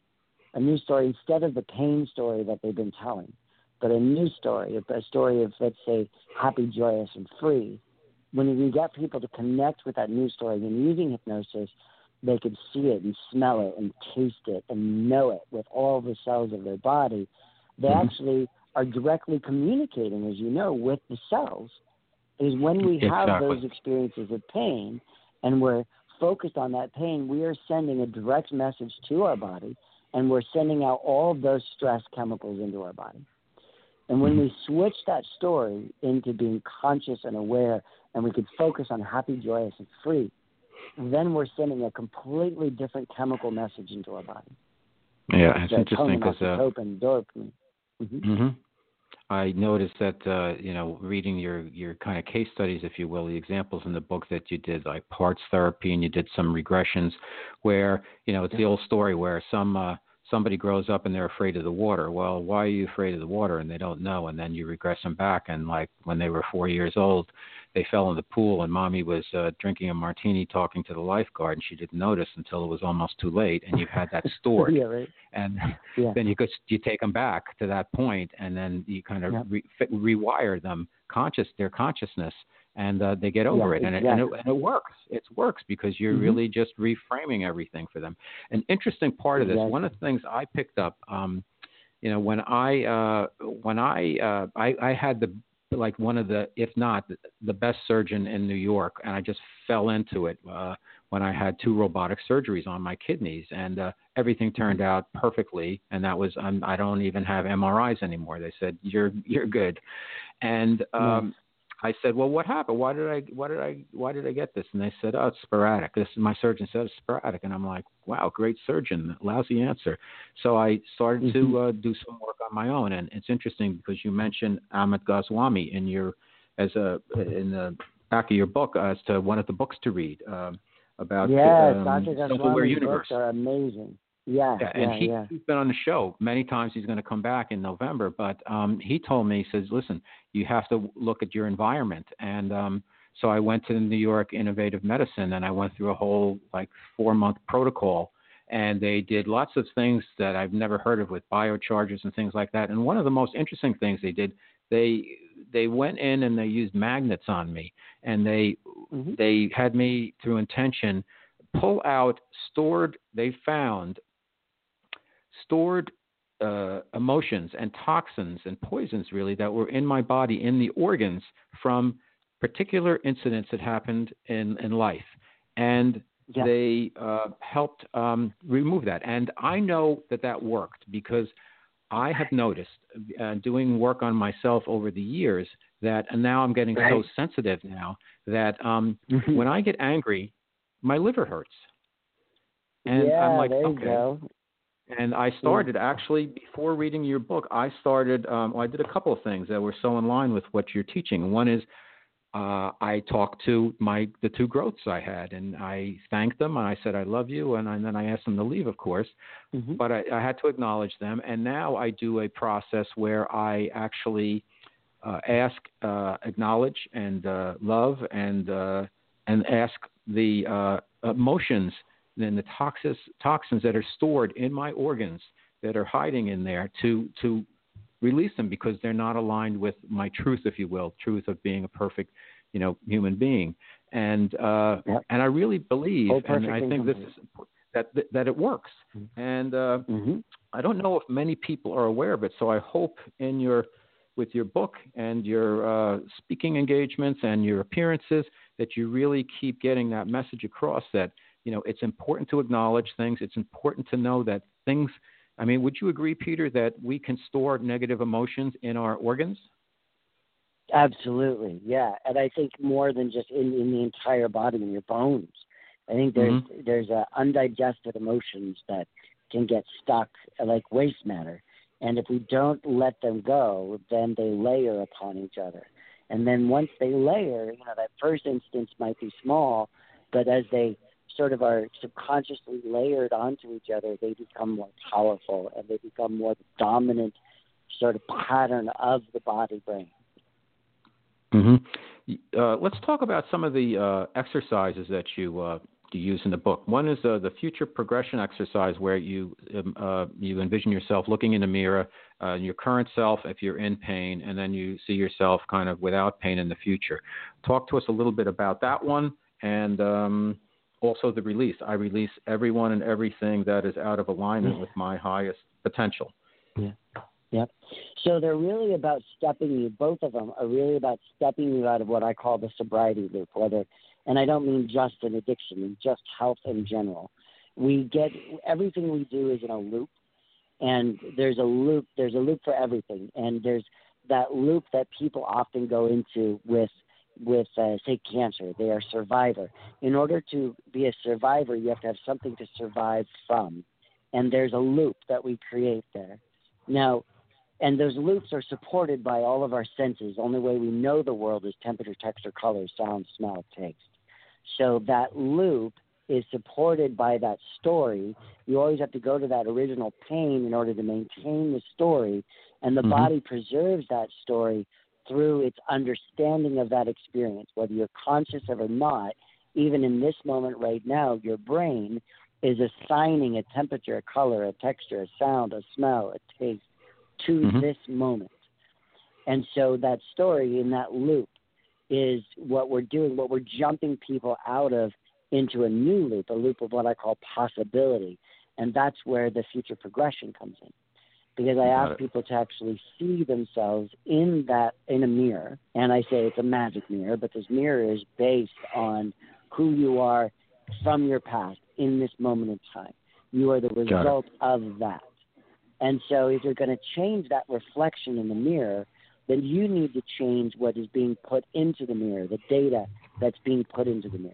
instead of the pain story that they've been telling, but a new story, a story of, let's say, happy, joyous, and free. When you can get people to connect with that new story and using hypnosis, they could see it and smell it and taste it and know it with all the cells of their body. They actually are directly communicating, as you know, with the cells. Is when we have those experiences of pain and we're focused on that pain, we are sending a direct message to our body, and we're sending out all of those stress chemicals into our body. And when we switch that story into being conscious and aware, and we could focus on happy, joyous, and free, then we're sending a completely different chemical message into our body. Yeah, it's interesting because I noticed that reading your kind of case studies, if you will, the examples in the book that you did, like parts therapy, and you did some regressions, where it's the old story where some somebody grows up and they're afraid of the water. Well, why are you afraid of the water? And they don't know. And then you regress them back. And like when they were 4 years old, they fell in the pool and mommy was drinking a martini talking to the lifeguard and she didn't notice until it was almost too late. And you had that stored. Yeah, right. And then you take them back to that point and then you kind of rewire them their consciousness. And they get over it. And it works. It works because you're really just reframing everything for them. An interesting part of this, one of the things I picked up, you know, when I had the, like one of the, if not the best surgeon in New York, and I just fell into it when I had 2 robotic surgeries on my kidneys and everything turned out perfectly. And that was, I don't even have MRIs anymore. They said, you're good. And, I said, well, what happened? Why did I get this? And they said, oh, it's sporadic. My surgeon said it's sporadic. And I'm like, wow, great surgeon, lousy answer. So I started to do some work on my own. And it's interesting because you mentioned Amit Goswami in the back of your book as to one of the books to read about the self-aware universe. Books are amazing. He's been on the show many times. He's going to come back in November, but he told me, he says, listen, you have to look at your environment. And so I went to the New York Innovative Medicine and I went through a whole 4-month protocol and they did lots of things that I've never heard of with biochargers and things like that. And one of the most interesting things they did, they went in and they used magnets on me and they had me through intention pull out stored emotions and toxins and poisons really that were in my body, in the organs from particular incidents that happened in life. And they helped remove that. And I know that worked because I have noticed doing work on myself over the years that, and now I'm getting so sensitive now that when I get angry, my liver hurts. And I'm like, okay. And I started actually before reading your book, I did a couple of things that were so in line with what you're teaching. One is I talked to the 2 growths I had and I thanked them and I said, I love you. And then I asked them to leave, of course, but I had to acknowledge them. And now I do a process where I actually ask, acknowledge and love and ask the emotions and the toxins that are stored in my organs that are hiding in there to release them because they're not aligned with my truth, if you will, truth of being a perfect, human being. And and I really believe, and I think this is that it works. And I don't know if many people are aware of it, so I hope with your book and your speaking engagements and your appearances that you really keep getting that message across that. It's important to acknowledge things. It's important to know that things, I mean, would you agree, Peter, that we can store negative emotions in our organs? Absolutely, yeah. And I think more than just in the entire body, in your bones. I think there's undigested emotions that can get stuck like waste matter. And if we don't let them go, then they layer upon each other. And then once they layer, that first instance might be small, but as they sort of are subconsciously layered onto each other, they become more powerful and they become more the dominant sort of pattern of the body-brain. Let's talk about some of the exercises that you use in the book. One is the future progression exercise where you envision yourself looking in the mirror, your current self if you're in pain, and then you see yourself kind of without pain in the future. Talk to us a little bit about that one and also the release. I release everyone and everything that is out of alignment with my highest potential. So they're really about stepping you, both of them are really about stepping you out of what I call the sobriety loop, and I don't mean just an addiction, I mean just health in general. Everything we do is in a loop, and there's a loop for everything. And there's that loop that people often go into with say cancer. They are survivor. In order to be a survivor, you have to have something to survive from, and there's a loop that we create there. Now, and those loops are supported by all of our senses. The only way we know the world is temperature, texture, color, sound, smell, taste. So that loop is supported by that story. You always have to go to that original pain in order to maintain the story, and the mm-hmm. body preserves that story through its understanding of that experience, whether you're conscious of it or not. Even in this moment right now, your brain is assigning a temperature, a color, a texture, a sound, a smell, a taste to mm-hmm. this moment. And so that story in that loop is what we're doing, what we're jumping people out of into a new loop, a loop of what I call possibility. And that's where the future progression comes in. Because I ask people to actually see themselves in that, in a mirror. And I say it's a magic mirror, but this mirror is based on who you are from your past in this moment in time. You are the result of that. And so if you're going to change that reflection in the mirror, then you need to change what is being put into the mirror, the data that's being put into the mirror.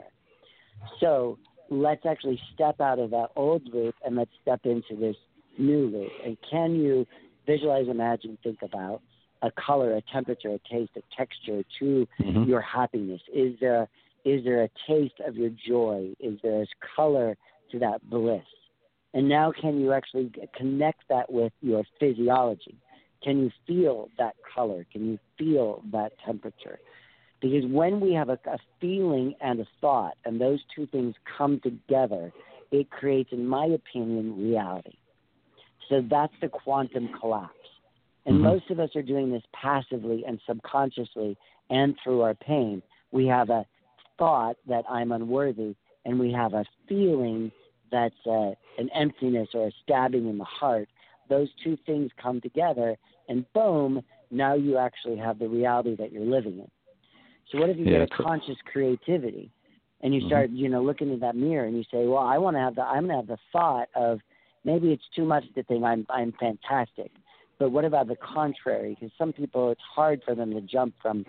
So let's actually step out of that old loop and let's step into this new loop. And can you visualize, imagine, think about a color, a temperature, a taste, a texture to mm-hmm. your happiness? Is there a taste of your joy? Is there a color to that bliss? And now can you actually connect that with your physiology? Can you feel that color? Can you feel that temperature? Because when we have a feeling and a thought, and those two things come together, it creates, in my opinion, reality. So that's the quantum collapse. And mm-hmm. most of us are doing this passively and subconsciously and through our pain. We have a thought that I'm unworthy, and we have a feeling that's an emptiness or a stabbing in the heart. Those two things come together, and boom, now you actually have the reality that you're living in. So what if you get a conscious creativity, and you mm-hmm. start, looking in that mirror, and you say, well, I'm going to have the thought of, maybe it's too much to think I'm fantastic, but what about the contrary? Because some people, it's hard for them to jump from,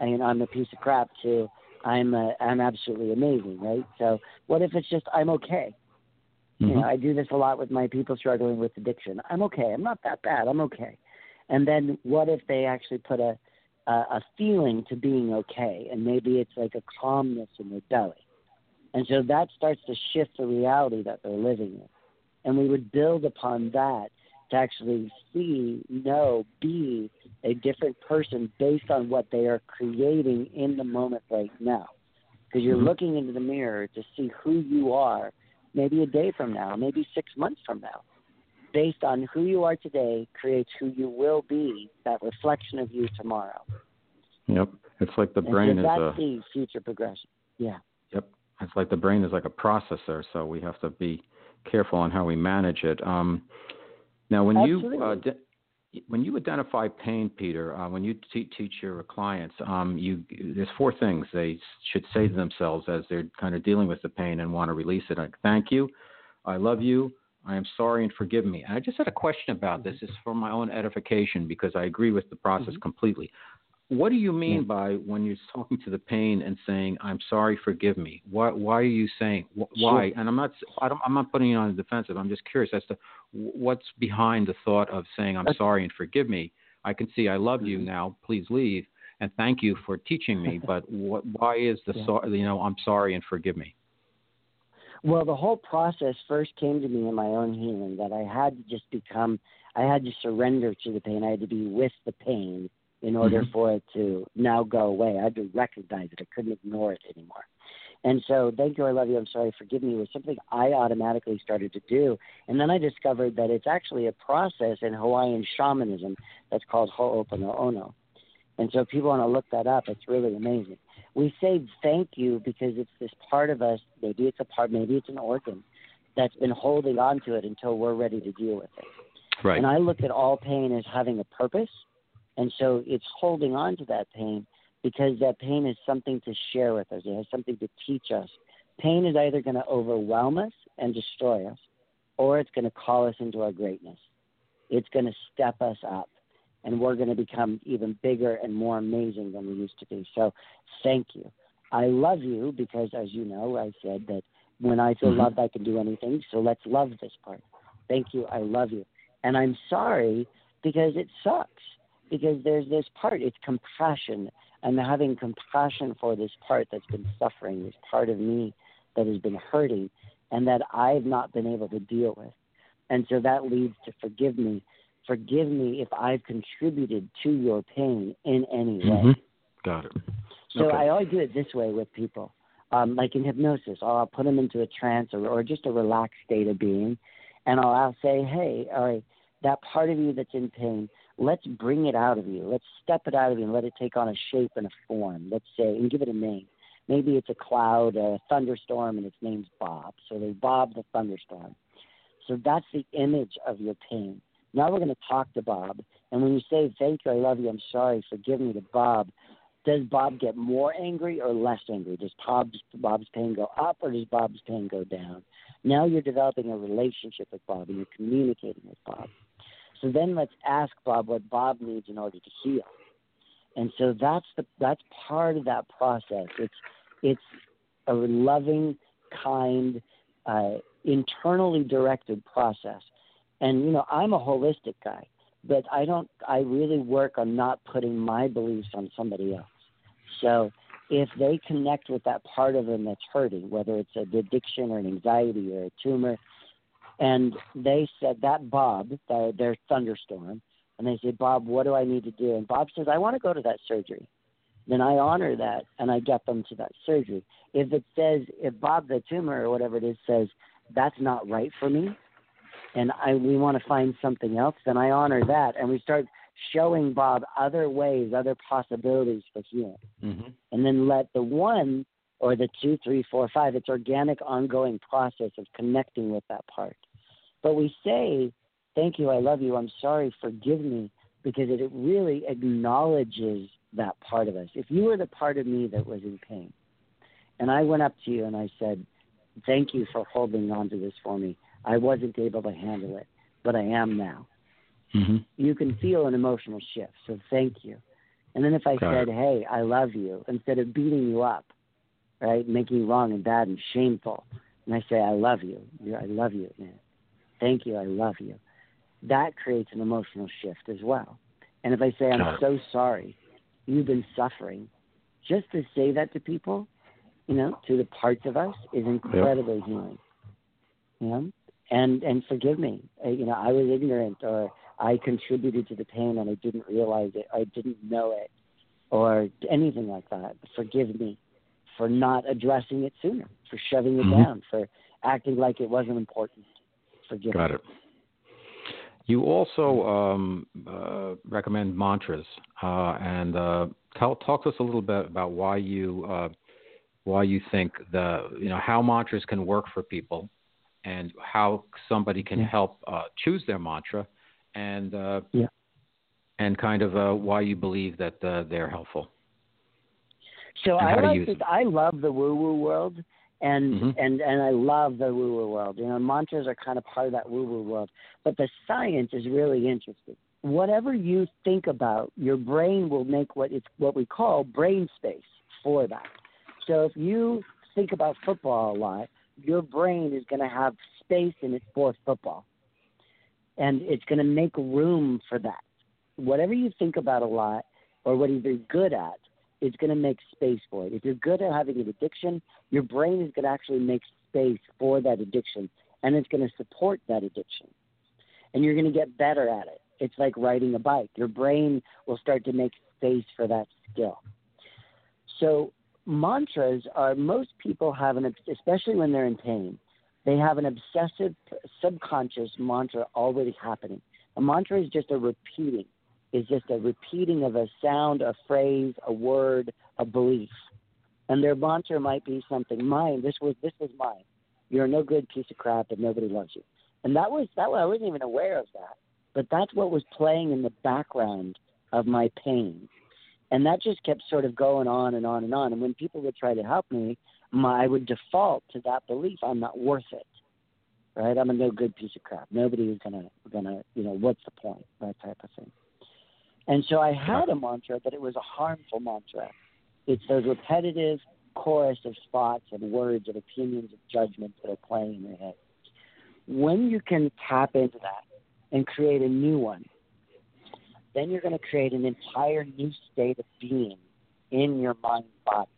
I'm a piece of crap to I'm absolutely amazing, right? So what if it's just I'm okay? Mm-hmm. I do this a lot with my people struggling with addiction. I'm okay. I'm not that bad. I'm okay. And then what if they actually put a feeling to being okay, and maybe it's like a calmness in their belly? And so that starts to shift the reality that they're living in. And we would build upon that to actually see, know, be a different person based on what they are creating in the moment right now. Because you're mm-hmm. looking into the mirror to see who you are maybe a day from now, maybe 6 months from now. Based on who you are today creates who you will be, that reflection of you tomorrow. Yep. It's like the brain is the future progression. Yeah. Yep. It's like the brain is like a processor, so we have to be careful on how we manage it. Now, when Absolutely. You when you identify pain, Peter, when you teach your clients, there's four things they should say to themselves as they're kind of dealing with the pain and want to release it. Like, thank you, I love you, I am sorry, and forgive me. And I just had a question about mm-hmm. this. It's for my own edification because I agree with the process mm-hmm. completely. What do you mean by when you're talking to the pain and saying, I'm sorry, forgive me? Why are you saying, why? Sure. And I'm not putting it on the defensive. I'm just curious as to what's behind the thought of saying, I'm sorry and forgive me. I can see I love you now, please leave. And thank you for teaching me. But why is the, I'm sorry and forgive me? Well, the whole process first came to me in my own healing that I had to surrender to the pain. I had to be with the pain in order mm-hmm. for it to now go away. I had to recognize it. I couldn't ignore it anymore. And so, thank you, I love you, I'm sorry, forgive me was something I automatically started to do. And then I discovered that it's actually a process in Hawaiian shamanism that's called ho'oponopono. And so people want to look that up. It's really amazing. We say thank you because it's this part of us, maybe it's a part, maybe it's an organ, that's been holding on to it until we're ready to deal with it. Right. And I look at all pain as having a purpose. And so it's holding on to that pain because that pain is something to share with us. It has something to teach us. Pain is either going to overwhelm us and destroy us, or it's going to call us into our greatness. It's going to step us up, and we're going to become even bigger and more amazing than we used to be. So thank you. I love you because, as you know, I said that when I feel mm-hmm. loved, I can do anything. So let's love this part. Thank you. I love you. And I'm sorry because it sucks. Because there's this part, it's compassion. I'm having compassion for this part that's been suffering, this part of me that has been hurting and that I've not been able to deal with. And so that leads to forgive me. Forgive me if I've contributed to your pain in any way. Got it. So okay. I always do it this way with people, like in hypnosis, or I'll put them into a trance or just a relaxed state of being, and I'll say, hey, all right, that part of you that's in pain, let's bring it out of you. Let's step it out of you and let it take on a shape and a form, let's say, and give it a name. Maybe it's a cloud, a thunderstorm, and its name's Bob. So they Bob the thunderstorm. So that's the image of your pain. Now we're going to talk to Bob. And when you say, thank you, I love you, I'm sorry, forgive me to Bob, does Bob get more angry or less angry? Does Bob's pain go up or does Bob's pain go down? Now you're developing a relationship with Bob and you're communicating with Bob. So then let's ask Bob what Bob needs in order to heal. And so that's part of that process. It's a loving, kind, internally directed process. And, you know, I'm a holistic guy, but I really work on not putting my beliefs on somebody else. So if they connect with that part of them that's hurting, whether it's an addiction or an anxiety or a tumor, and they said that Bob, their thunderstorm, and they say, Bob, what do I need to do? And Bob says, I want to go to that surgery. Then I honor that, and I get them to that surgery. If it says, if Bob the tumor or whatever it is says, that's not right for me, and we want to find something else, then I honor that. And we start showing Bob other ways, other possibilities for healing. Mm-hmm. And then let the one or the two, three, four, five, it's organic, ongoing process of connecting with that part. But we say, thank you, I love you, I'm sorry, forgive me, because it really acknowledges that part of us. If you were the part of me that was in pain, and I went up to you and I said, thank you for holding on to this for me. I wasn't able to handle it, but I am now. Mm-hmm. You can feel an emotional shift, so thank you. And then if I said, hey, I love you, instead of beating you up, right, making you wrong and bad and shameful, and I say, I love you, man. Thank you, I love you. That creates an emotional shift as well. And if I say, I'm so sorry, you've been suffering, just to say that to people, you know, to the parts of us is incredibly healing. You know? And forgive me, you know, I was ignorant, or I contributed to the pain and I didn't realize it, I didn't know it, or anything like that. Forgive me for not addressing it sooner, for shoving it down, for acting like it wasn't important. Forgive me. Got it. You also recommend mantras, and talk to us a little bit about why you think how mantras can work for people, and how somebody can help choose their mantra, and kind of why you believe that they're helpful. So I love the woo-woo world, and I love the woo-woo world. You know, mantras are kind of part of that woo-woo world. But the science is really interesting. Whatever you think about, your brain will make what we call brain space for that. So if you think about football a lot, your brain is going to have space in it for football. And it's going to make room for that. Whatever you think about a lot, or what you're good at, it's going to make space for it. If you're good at having an addiction, your brain is going to actually make space for that addiction, and it's going to support that addiction. And you're going to get better at it. It's like riding a bike. Your brain will start to make space for that skill. So mantras are, most people have especially when they're in pain, they have an obsessive subconscious mantra already happening. A mantra is just a repeating. It's just a repeating of a sound, a phrase, a word, a belief. And their mantra might be something, mine, this was mine. You're no good piece of crap and nobody loves you. And I wasn't even aware of that. But that's what was playing in the background of my pain. And that just kept sort of going on and on and on. And when people would try to help me, I would default to that belief, I'm not worth it. Right? I'm a no good piece of crap. Nobody is gonna what's the point? That type of thing. And so I had a mantra, but it was a harmful mantra. It's those repetitive chorus of thoughts and words and opinions and judgments that are playing in your head. When you can tap into that and create a new one, then you're going to create an entire new state of being in your mind body.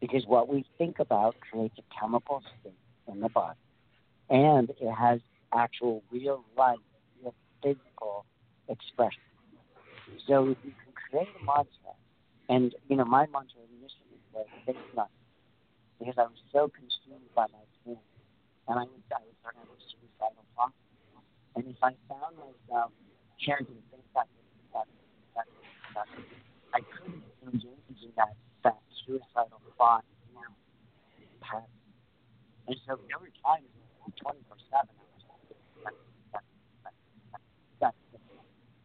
because what we think about creates a chemical state in the body, and it has actual real life, real physical expression. So if you can create a mantra, and, you know, my mantra initially was think nothing, because I was so consumed by my feelings, and I was talking about suicidal thoughts. And if I found myself chanting things like nothing, I couldn't engage in that suicidal thought, you know, pattern. And so there were times when 24/7 I was like,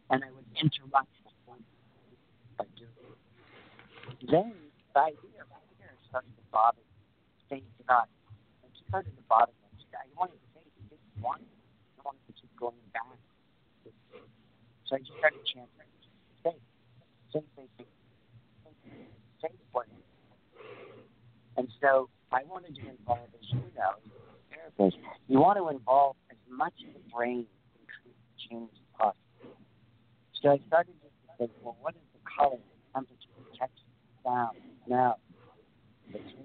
and I would interrupt the point by doing it. Then the idea of fear started to bother me. Thank God. It started to bother me. I wanted to say it. I wanted to keep going back. So I just started chanting. Say. And so I wanted to involve, as you know, therapist, you want to involve as much of the brain in creating change as possible. So I started to think, well, what is the color, the temperature, the texture, the sound, the smell, the taste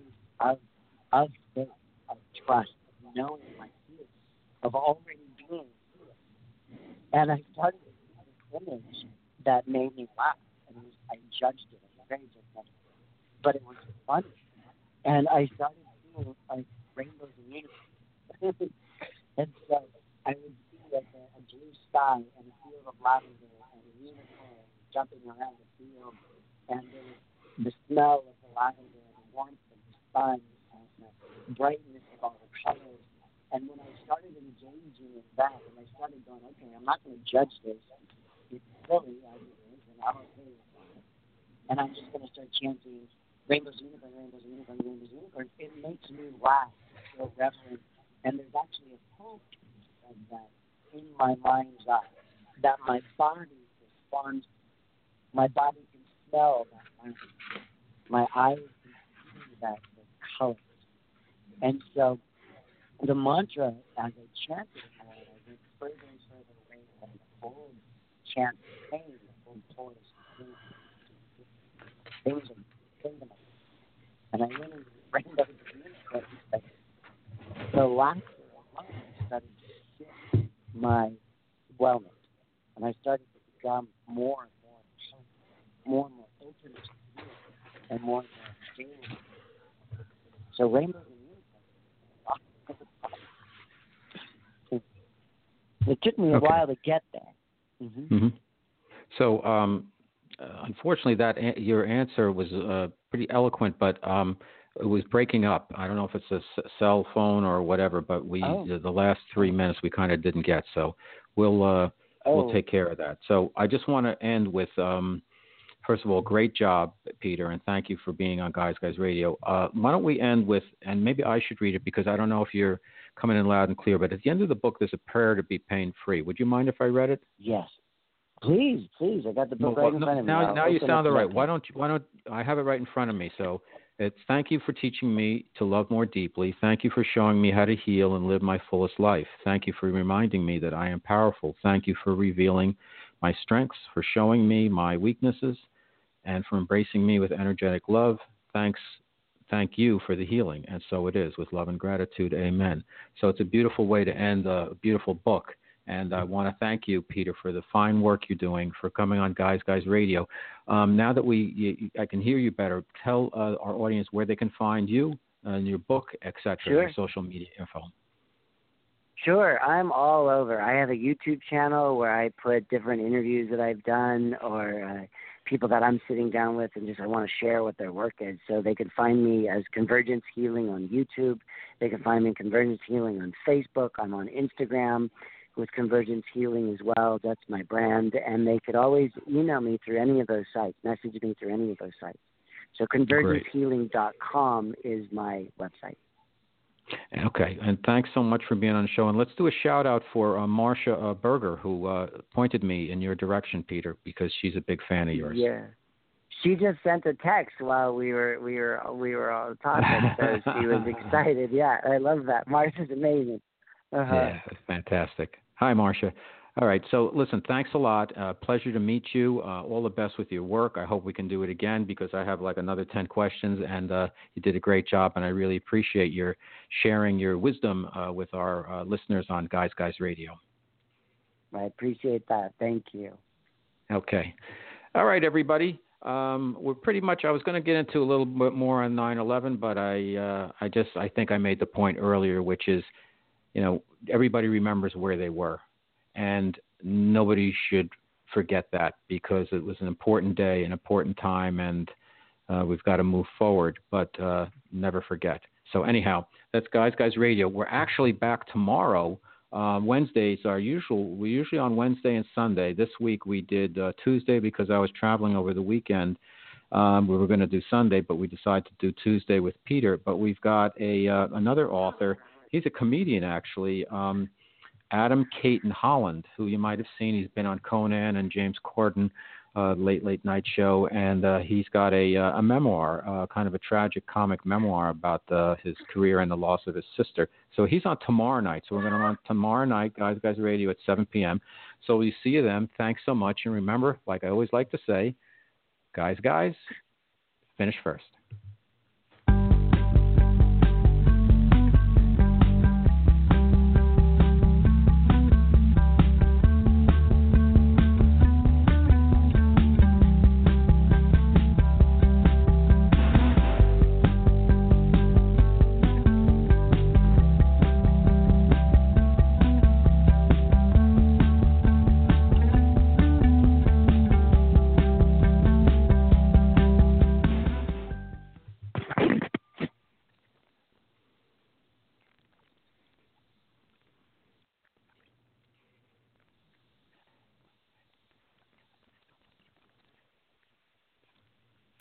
of faith, of trust, of knowing my feelings, of already being here. And I started to create an image that made me laugh. And I judged it. It was very different. But it was funny. And I started seeing like rainbows and unicorns. And so I would see like a blue sky and a field of lavender and a unicorn jumping around the field. And the smell of the lavender and the warmth of the sun and the brightness of all the colors. And when I started engaging in that, and I started going, okay, I'm not going to judge this. It's silly. I don't care. And I'm just going to start chanting rainbows, unicorn, rainbows, unicorn, rainbows, unicorn. It makes me laugh. It's so reverent. And there's actually a whole piece of that in my mind's eye that my body responds. My body can smell that language. My eyes can see that, the colors. And so the mantra, as I chanted, I went further and further away from the full chant of pain. Things and I went and rained up the universe. The laughter started to shift my wellness, and I started to become more and more open to you, and more and more extreme. So rainbows and unicorns. It took me a while to get there. Mm-hmm. Mm-hmm. So, unfortunately, your answer was pretty eloquent, but it was breaking up. I don't know if it's a cell phone or whatever, but the last 3 minutes we kind of didn't get. So we'll take care of that. So I just want to end with, first of all, great job, Peter, and thank you for being on Guys Guys Radio. Why don't we end with, and maybe I should read it because I don't know if you're coming in loud and clear, but at the end of the book, there's a prayer to be pain-free. Would you mind if I read it? Yes. Please, I got the book in front of me. Now you sound all right. Why don't I have it right in front of me? So it's thank you for teaching me to love more deeply. Thank you for showing me how to heal and live my fullest life. Thank you for reminding me that I am powerful. Thank you for revealing my strengths, for showing me my weaknesses, and for embracing me with energetic love. Thank you for the healing. And so it is, with love and gratitude. Amen. So it's a beautiful way to end a beautiful book. And I want to thank you, Peter, for the fine work you're doing, for coming on Guys Guys Radio. Now that I can hear you better, tell our audience where they can find you and your book, etc., your social media info. Sure. I'm all over. I have a YouTube channel where I put different interviews that I've done or people that I'm sitting down with, and just I want to share what their work is. So they can find me as Convergence Healing on YouTube. They can find me Convergence Healing on Facebook. I'm on Instagram with Convergence Healing as well. That's my brand. And they could always email me through any of those sites, message me through any of those sites. So convergencehealing.com is my website. Okay. And thanks so much for being on the show. And let's do a shout out for Marsha Berger, who pointed me in your direction, Peter, because she's a big fan of yours. Yeah. She just sent a text while we were all talking. So she was excited. Yeah. I love that. Marsha's amazing. Uh-huh. Yeah, that's fantastic. Hi, Marsha. All right. So, listen, thanks a lot. Pleasure to meet you. All the best with your work. I hope we can do it again because I have like another 10 questions, and you did a great job, and I really appreciate your sharing your wisdom with our listeners on Guys Guys Radio. I appreciate that. Thank you. Okay. All right, everybody. We're pretty much, I was going to get into a little bit more on 9/11, but I think I made the point earlier, which is, you know, everybody remembers where they were, and nobody should forget that because it was an important day, an important time, and we've got to move forward, but never forget. So anyhow, that's Guys Guys Radio. We're actually back tomorrow. Wednesdays are usual. We're usually on Wednesday and Sunday. This week we did Tuesday because I was traveling over the weekend. We were going to do Sunday, but we decided to do Tuesday with Peter. But we've got another author. He's a comedian, actually, Adam Caton Holland, who you might have seen. He's been on Conan and James Corden, late night show, and he's got a memoir, kind of a tragic comic memoir about his career and the loss of his sister. So he's on tomorrow night. So we're going to run tomorrow night, Guys Guys Radio at 7 p.m. So we see you then. Thanks so much. And remember, like I always like to say, guys, finish first.